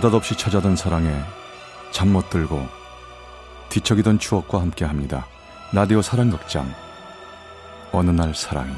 느닷없이 찾아든 사랑에 잠 못 들고 뒤척이던 추억과 함께합니다. 라디오 사랑극장 어느 날 사랑이.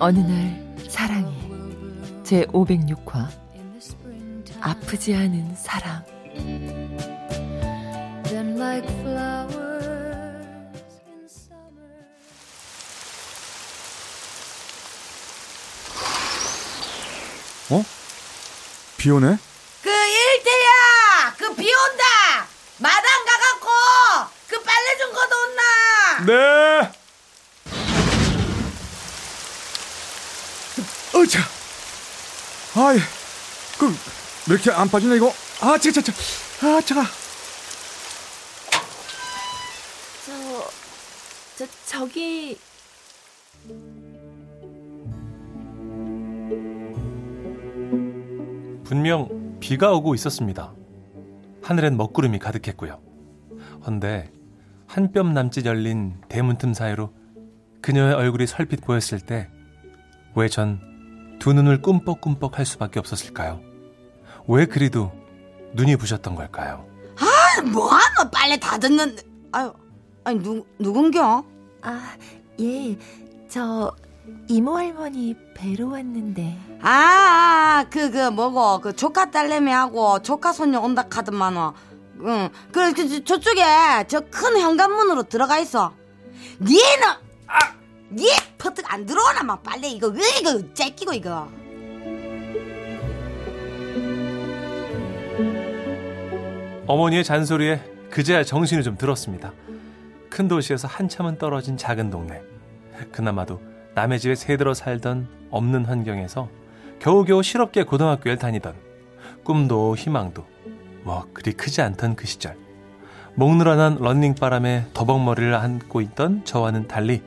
어느 날 사랑이 제 506화 아프지 않은 사랑. 어? 비 오네? 그 일태야! 그 비 온다! 마당 가갖고 그 빨래 좀 걷어온나! 네! 어차! 아이, 그, 왜 이렇게 안 빠지냐, 이거? 아, 차가워. 아, 차가. 저기. 분명 비가 오고 있었습니다. 하늘엔 먹구름이 가득했고요. 헌데 한 뼘 남짓 열린 대문 틈 사이로 그녀의 얼굴이 설핏 보였을 때 왜 전 두 눈을 꿈뻑꿈뻑 할 수밖에 없었을까요? 왜 그리도 눈이 부셨던 걸까요? 아, 뭐하노? 빨래 다 듣는데. 아유, 아니 누군겨? 아, 예, 저 이모 할머니 뵈러 왔는데. 아, 그 뭐고 그 조카 딸내미하고 조카 손녀 온다 카드만 와. 응, 그 저쪽에 저 큰 현관문으로 들어가 있어. 니는 아, 니 퍼뜩 안 들어오나 막 빨래 이거 째끼고 이거. 어머니의 잔소리에 그제야 정신이 좀 들었습니다. 큰 도시에서 한참은 떨어진 작은 동네. 그나마도 남의 집에 새들어 살던 없는 환경에서 겨우겨우 실업계 고등학교에 다니던 꿈도 희망도 뭐 그리 크지 않던 그 시절. 몽누란한 런닝바람에 더벅머리를 안고 있던 저와는 달리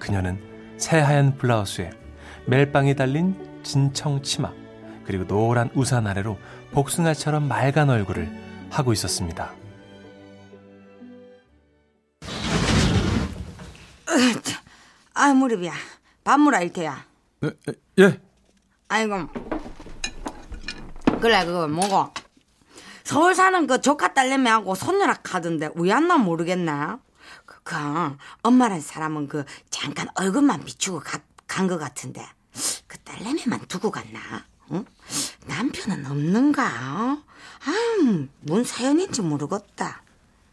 그녀는 새하얀 블라우스에 멜빵이 달린 진청 치마 그리고 노란 우산 아래로 복숭아처럼 맑은 얼굴을 하고 있었습니다. 아, 무릎이야. 밥 물어, 일태야. 예. 아이고. 그래, 그거 뭐고? 서울 사는 그 조카 딸내미하고 손녀라 가던데 왜 안 나 모르겠나? 그 엄마란 사람은 그 잠깐 얼굴만 비추고 간 것 같은데 그 딸내미만 두고 갔나? 응? 남편은 없는가? 아유, 뭔 사연인지 모르겠다.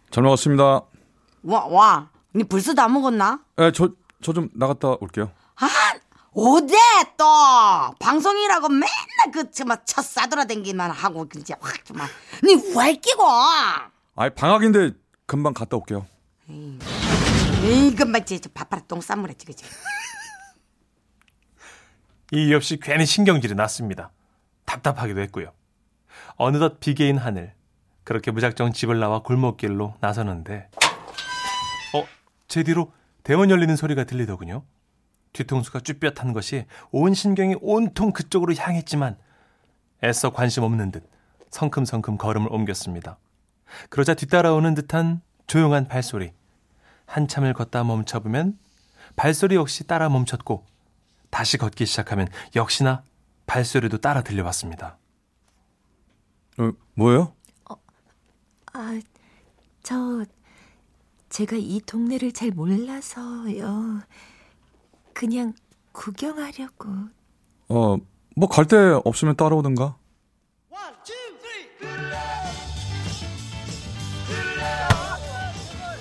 잘 먹었습니다. 와. 니 벌써 다 먹었나? 예, 저 좀 나갔다 올게요. 아, 오대 또 방송이라고 맨날 그 막 첫 싸돌아 댕기만 하고 진짜 확 정말 니 왜 끼고? 아이, 방학인데 금방 갔다 올게요. 에이, 금방 제 밥하러 똥 싸물에 지그지. 이 역시 괜히 신경질이 났습니다. 답답하기도 했고요. 어느덧 비개인 하늘. 그렇게 무작정 집을 나와 골목길로 나서는데 제 뒤로 대문 열리는 소리가 들리더군요. 뒤통수가 쭈뼛한 것이 온 신경이 온통 그쪽으로 향했지만 애써 관심 없는 듯 성큼성큼 걸음을 옮겼습니다. 그러자 뒤따라오는 듯한 조용한 발소리. 한참을 걷다 멈춰보면 발소리 역시 따라 멈췄고 다시 걷기 시작하면 역시나 발소리도 따라 들려왔습니다. 뭐예요? 제가 이 동네를 잘 몰라서요. 그냥 구경하려고. 뭐 갈 데 없으면 따라오든가.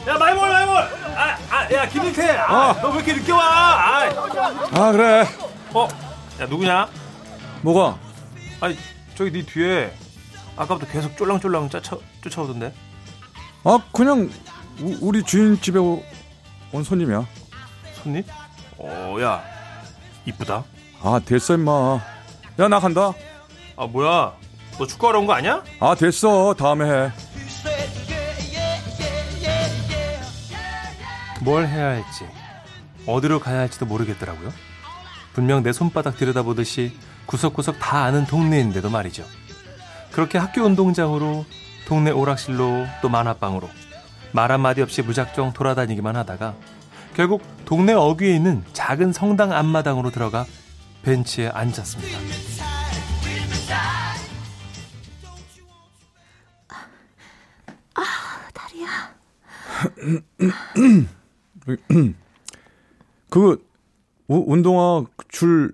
야, 말몰. 야, 김일태. 너 왜 이렇게 늦게 와? 그래. 야, 누구냐? 뭐가? 아니, 저기 네 뒤에 아까부터 계속 쫄랑쫄랑 쫓아오던데. 아, 그냥 우리 주인 집에 온 손님이야. 손님? 야, 이쁘다. 아, 됐어 임마. 야, 나 간다. 아, 뭐야, 너 축구하러 온 거 아니야? 아, 됐어, 다음에 해. 뭘 해야 할지 어디로 가야 할지도 모르겠더라고요. 분명 내 손바닥 들여다보듯이 구석구석 다 아는 동네인데도 말이죠. 그렇게 학교 운동장으로 동네 오락실로 또 만화방으로 말 한마디 없이 무작정 돌아다니기만 하다가 결국 동네 어귀에 있는 작은 성당 앞마당으로 들어가 벤치에 앉았습니다. 다리야. 그 운동화 줄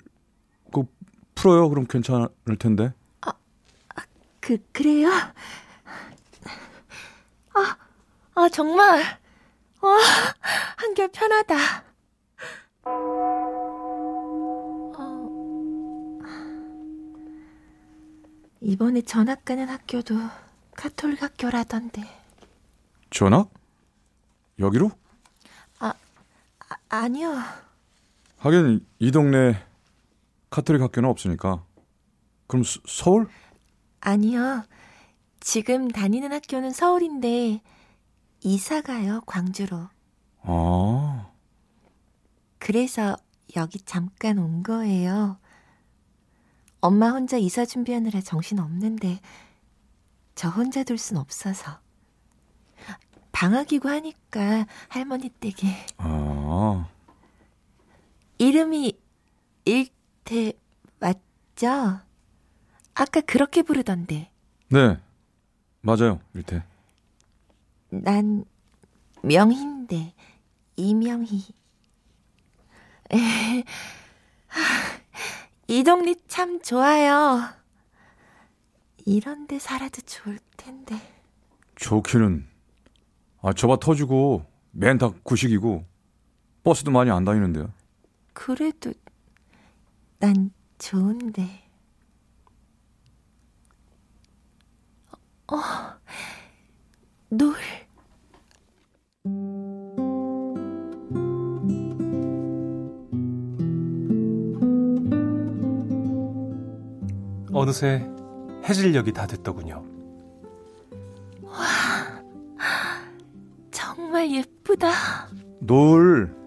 그 풀어요. 그럼 괜찮을 텐데. 그래요? 정말 한결 편하다. 이번에 전학 가는 학교도 카톨릭 학교라던데. 전학? 여기로? 아니요. 하긴 이 동네 카톨릭 학교는 없으니까. 그럼 서울? 아니요. 지금 다니는 학교는 서울인데 이사가요, 광주로. 아. 그래서 여기 잠깐 온 거예요. 엄마 혼자 이사 준비하느라 정신 없는데 저 혼자 둘 순 없어서. 방학이고 하니까 할머니 댁에. 아. 이름이 일태 맞죠? 아까 그렇게 부르던데. 네. 맞아요, 일태. 난 명희인데, 이명희. 이 동네 참 좋아요. 이런 데 살아도 좋을 텐데. 좋기는. 저바 터지고 맨 다 구식이고 버스도 많이 안 다니는데요. 그래도 난 좋은데. 놀. 어느새 해질녘이 다 됐더군요. 와, 정말 예쁘다. 놀.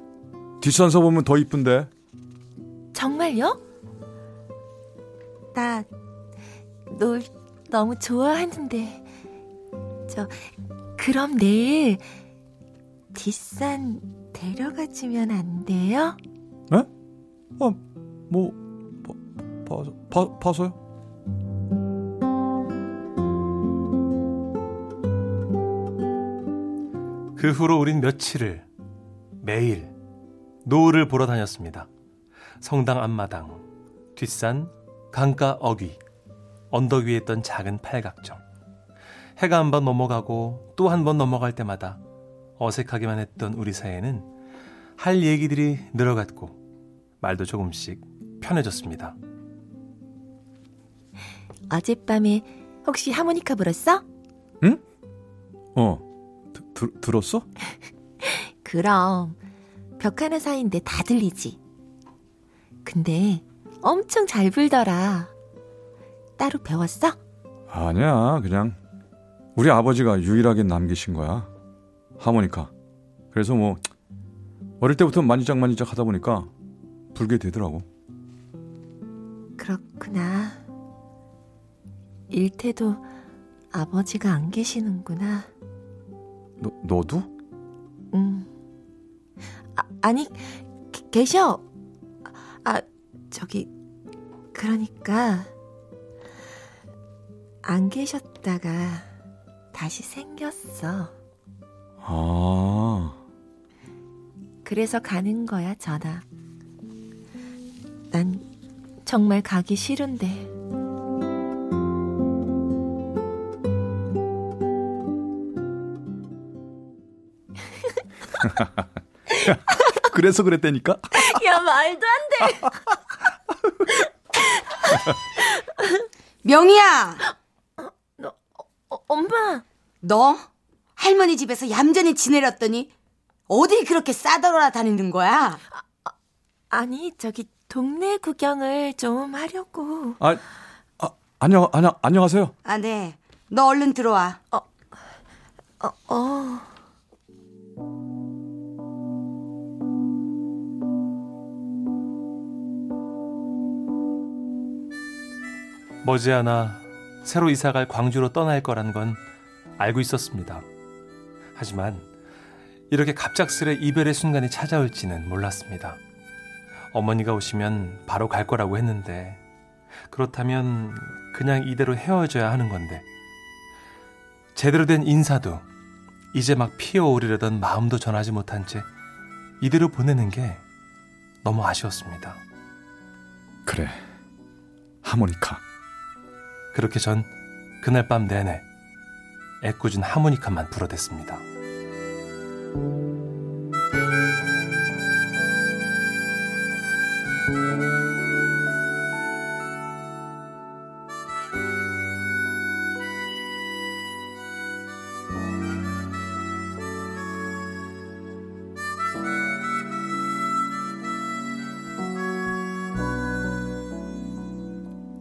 뒷산서 보면 더 이쁜데. 정말요? 나 놀 너무 좋아하는데. 그럼 내일 뒷산 데려가 주면 안 돼요? 네? 봐서요? 그 후로 우린 며칠을 매일 노을을 보러 다녔습니다. 성당 앞마당, 뒷산, 강가 어귀, 언덕 위에 있던 작은 팔각정. 해가 한 번 넘어가고 또 한 번 넘어갈 때마다 어색하기만 했던 우리 사이에는 할 얘기들이 늘어갔고 말도 조금씩 편해졌습니다. 어젯밤에 혹시 하모니카 불었어? 응? 들었어? 그럼 벽 하나 사이인데 다 들리지. 근데 엄청 잘 불더라. 따로 배웠어? 아니야, 그냥 우리 아버지가 유일하게 남기신 거야, 하모니카. 그래서 어릴 때부터 만지작 하다 보니까 불게 되더라고. 그렇구나. 일태도 아버지가 안 계시는구나. 너도? 응. 아니, 계셔. 그러니까 안 계셨다가 다시 생겼어. 아. 그래서 가는 거야, 전화. 난 정말 가기 싫은데. 그래서 그랬다니까? 야, 말도 안 돼. 명희야. 엄마. 너 할머니 집에서 얌전히 지내렸더니 어딜 그렇게 싸돌아 다니는 거야? 아니, 동네 구경을 좀 하려고. 안녕하세요. 아, 네. 너 얼른 들어와. 머지않아 새로 이사갈 광주로 떠날 거란 건 알고 있었습니다. 하지만 이렇게 갑작스레 이별의 순간이 찾아올지는 몰랐습니다. 어머니가 오시면 바로 갈 거라고 했는데 그렇다면 그냥 이대로 헤어져야 하는 건데 제대로 된 인사도 이제 막 피어오르려던 마음도 전하지 못한 채 이대로 보내는 게 너무 아쉬웠습니다. 그래, 하모니카. 그렇게 전 그날 밤 내내 애꿎은 하모니카만 불어댔습니다.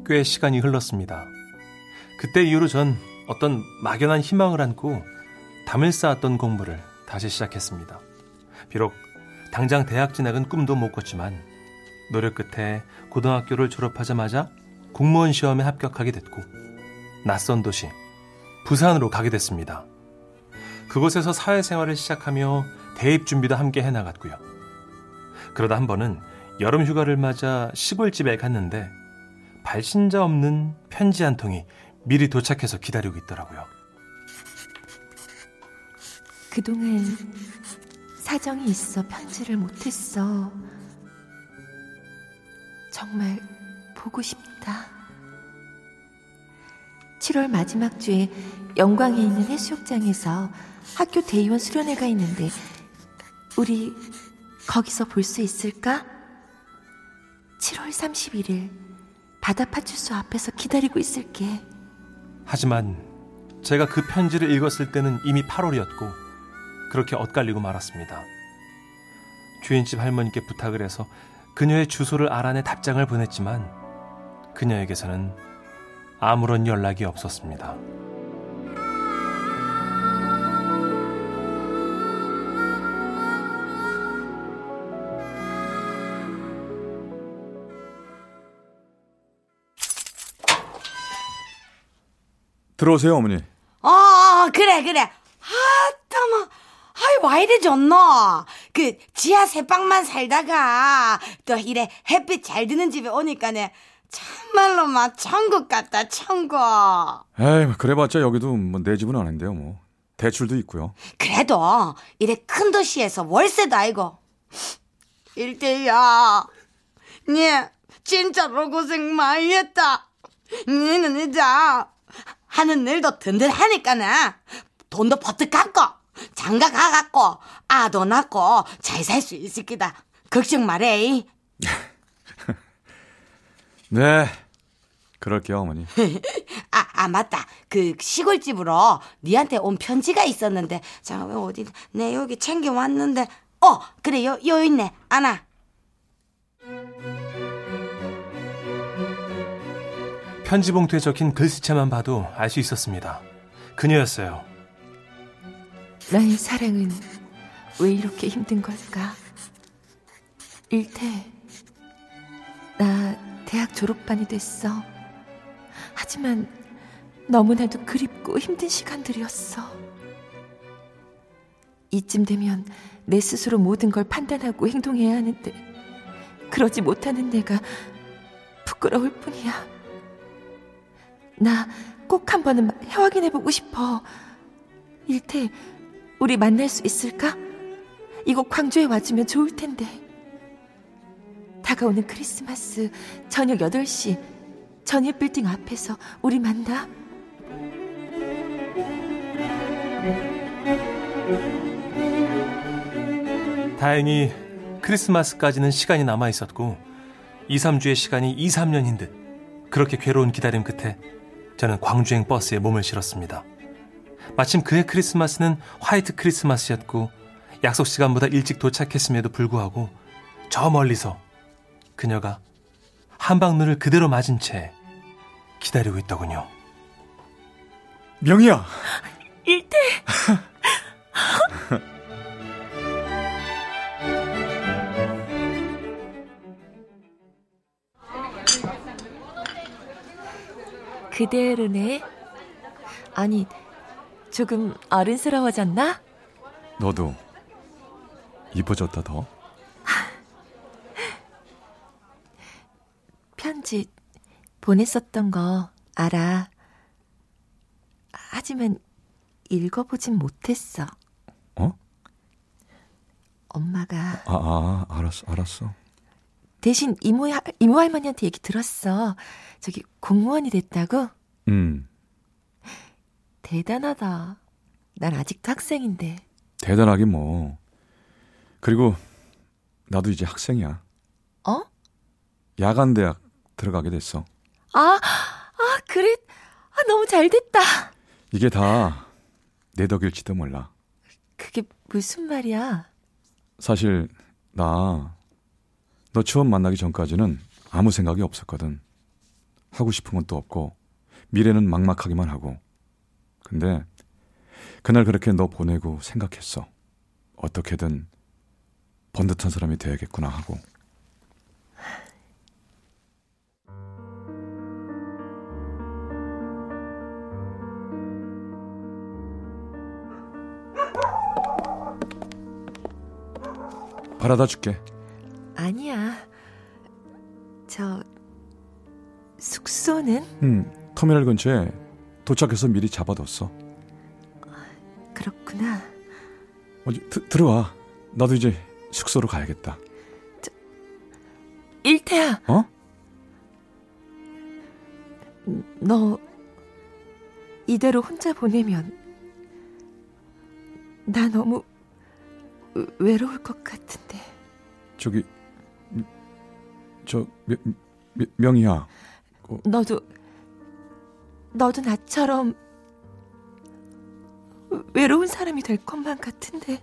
꽤 시간이 흘렀습니다. 그때 이후로 전 어떤 막연한 희망을 안고 담을 쌓았던 공부를 다시 시작했습니다. 비록 당장 대학 진학은 꿈도 못 꿨지만 노력 끝에 고등학교를 졸업하자마자 공무원 시험에 합격하게 됐고 낯선 도시 부산으로 가게 됐습니다. 그곳에서 사회생활을 시작하며 대입 준비도 함께 해나갔고요. 그러다 한 번은 여름 휴가를 맞아 시골집에 갔는데 발신자 없는 편지 한 통이 미리 도착해서 기다리고 있더라고요. 그동안 사정이 있어 편지를 못했어. 정말 보고 싶다. 7월 마지막 주에 영광에 있는 해수욕장에서 학교 대의원 수련회가 있는데 우리 거기서 볼 수 있을까? 7월 31일 바다파출소 앞에서 기다리고 있을게. 하지만 제가 그 편지를 읽었을 때는 이미 8월이었고 그렇게 엇갈리고 말았습니다. 주인집 할머니께 부탁을 해서 그녀의 주소를 알아내 답장을 보냈지만 그녀에게서는 아무런 연락이 없었습니다. 들어오세요, 어머니. 그래. 아따마. 아이, 와 이래 좋노. 그, 지하 새방만 살다가, 또 이래 햇빛 잘 드는 집에 오니까네. 참말로 막 천국 같다, 천국. 에이, 그래봤자 여기도 뭐 내 집은 아닌데요, 뭐. 대출도 있고요. 그래도, 이래 큰 도시에서 월세도 아니고. 일대야. 네, 진짜로 고생 많이 했다. 니는 이제. 하는 일도 든든하니까는 돈도 버뜩 갚고 장가 가갖고 아도 낳고 잘 살 수 있을 기다. 걱정 말해. 네, 그럴게요, 어머니. 아 맞다. 그 시골집으로 니한테 온 편지가 있었는데 자, 어디 내 여기 챙겨왔는데 그래 요 있네. 안아. 편지 봉투에 적힌 글씨체만 봐도 알 수 있었습니다. 그녀였어요. 나의 사랑은 왜 이렇게 힘든 걸까? 일태, 나 대학 졸업반이 됐어. 하지만 너무나도 그립고 힘든 시간들이었어. 이쯤 되면 내 스스로 모든 걸 판단하고 행동해야 하는데 그러지 못하는 내가 부끄러울 뿐이야. 나 꼭 한 번은 확인해보고 싶어. 일태, 우리 만날 수 있을까? 이곳 광주에 와주면 좋을 텐데. 다가오는 크리스마스 저녁 8시 전일 빌딩 앞에서 우리 만나. 다행히 크리스마스까지는 시간이 남아있었고 2, 3주의 시간이 2, 3년인 듯 그렇게 괴로운 기다림 끝에 저는 광주행 버스에 몸을 실었습니다. 마침 그해 크리스마스는 화이트 크리스마스였고 약속 시간보다 일찍 도착했음에도 불구하고 저 멀리서 그녀가 한방눈을 그대로 맞은 채 기다리고 있더군요. 명희야. 일대. 그대로네. 아니, 조금 어른스러워졌나? 너도 이뻐졌다 더. 편지 보냈었던 거 알아. 하지만 읽어보진 못했어. 어? 엄마가. 알았어. 대신 이모 할머니한테 얘기 들었어. 저기 공무원이 됐다고? 응. 대단하다. 난 아직도 학생인데. 대단하긴 뭐. 그리고 나도 이제 학생이야. 어? 야간대학 들어가게 됐어. 그래? 너무 잘됐다. 이게 다 내 덕일지도 몰라. 그게 무슨 말이야? 사실 나 너 처음 만나기 전까지는 아무 생각이 없었거든. 하고 싶은 건 또 없고 미래는 막막하기만 하고. 근데 그날 그렇게 너 보내고 생각했어. 어떻게든 번듯한 사람이 돼야겠구나 하고. 바라다 줄게. 아니야. 저 숙소는? 터미널 근처에 도착해서 미리 잡아뒀어. 그렇구나. 들어와. 나도 이제 숙소로 가야겠다. 일태야. 어? 너 이대로 혼자 보내면 나 너무 외로울 것 같은데. 저기 저 명희야. 너도 나처럼 외로운 사람이 될 것만 같은데.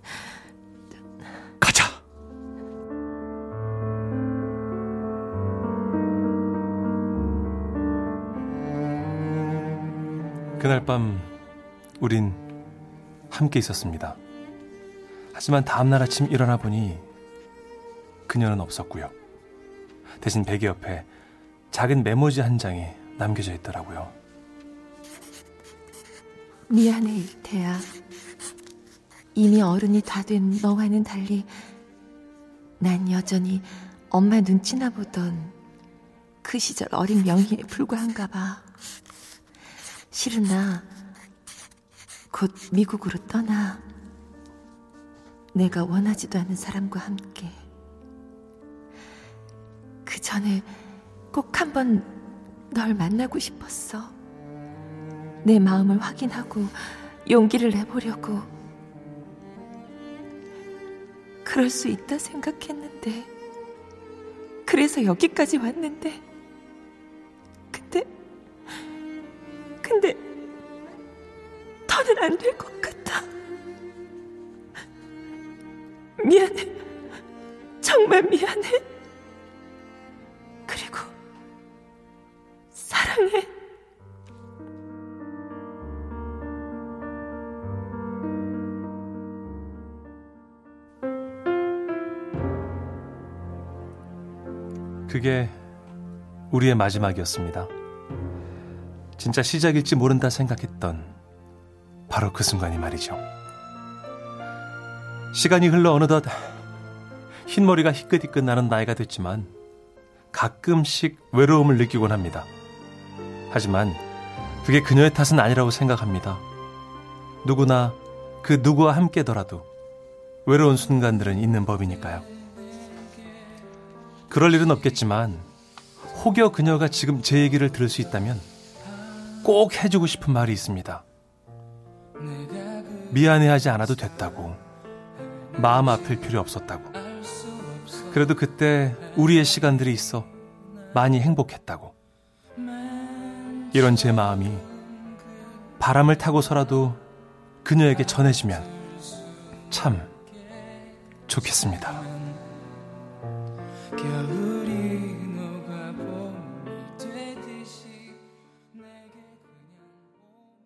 가자. 그날 밤 우린 함께 있었습니다. 하지만 다음날 아침 일어나 보니 그녀는 없었고요. 대신 베개 옆에 작은 메모지 한 장이 남겨져 있더라고요. 미안해, 일태야. 이미 어른이 다 된 너와는 달리 난 여전히 엄마 눈치나 보던 그 시절 어린 명희에 불과한가 봐. 실은 나 곧 미국으로 떠나 내가 원하지도 않은 사람과 함께. 그 전에 꼭 한번 널 만나고 싶었어. 내 마음을 확인하고 용기를 내보려고. 그럴 수 있다 생각했는데, 그래서 여기까지 왔는데, 근데 더는 안 될 것 같아. 미안해. 정말 미안해. 그리고 사랑해. 그게 우리의 마지막이었습니다. 진짜 시작일지 모른다 생각했던 바로 그 순간이 말이죠. 시간이 흘러 어느덧 흰머리가 희끗희끗 나는 나이가 됐지만 가끔씩 외로움을 느끼곤 합니다. 하지만 그게 그녀의 탓은 아니라고 생각합니다. 누구나 그 누구와 함께더라도 외로운 순간들은 있는 법이니까요. 그럴 일은 없겠지만 혹여 그녀가 지금 제 얘기를 들을 수 있다면 꼭 해주고 싶은 말이 있습니다. 미안해하지 않아도 됐다고, 마음 아플 필요 없었다고, 그래도 그때 우리의 시간들이 있어 많이 행복했다고. 이런 제 마음이 바람을 타고서라도 그녀에게 전해지면 참 좋겠습니다.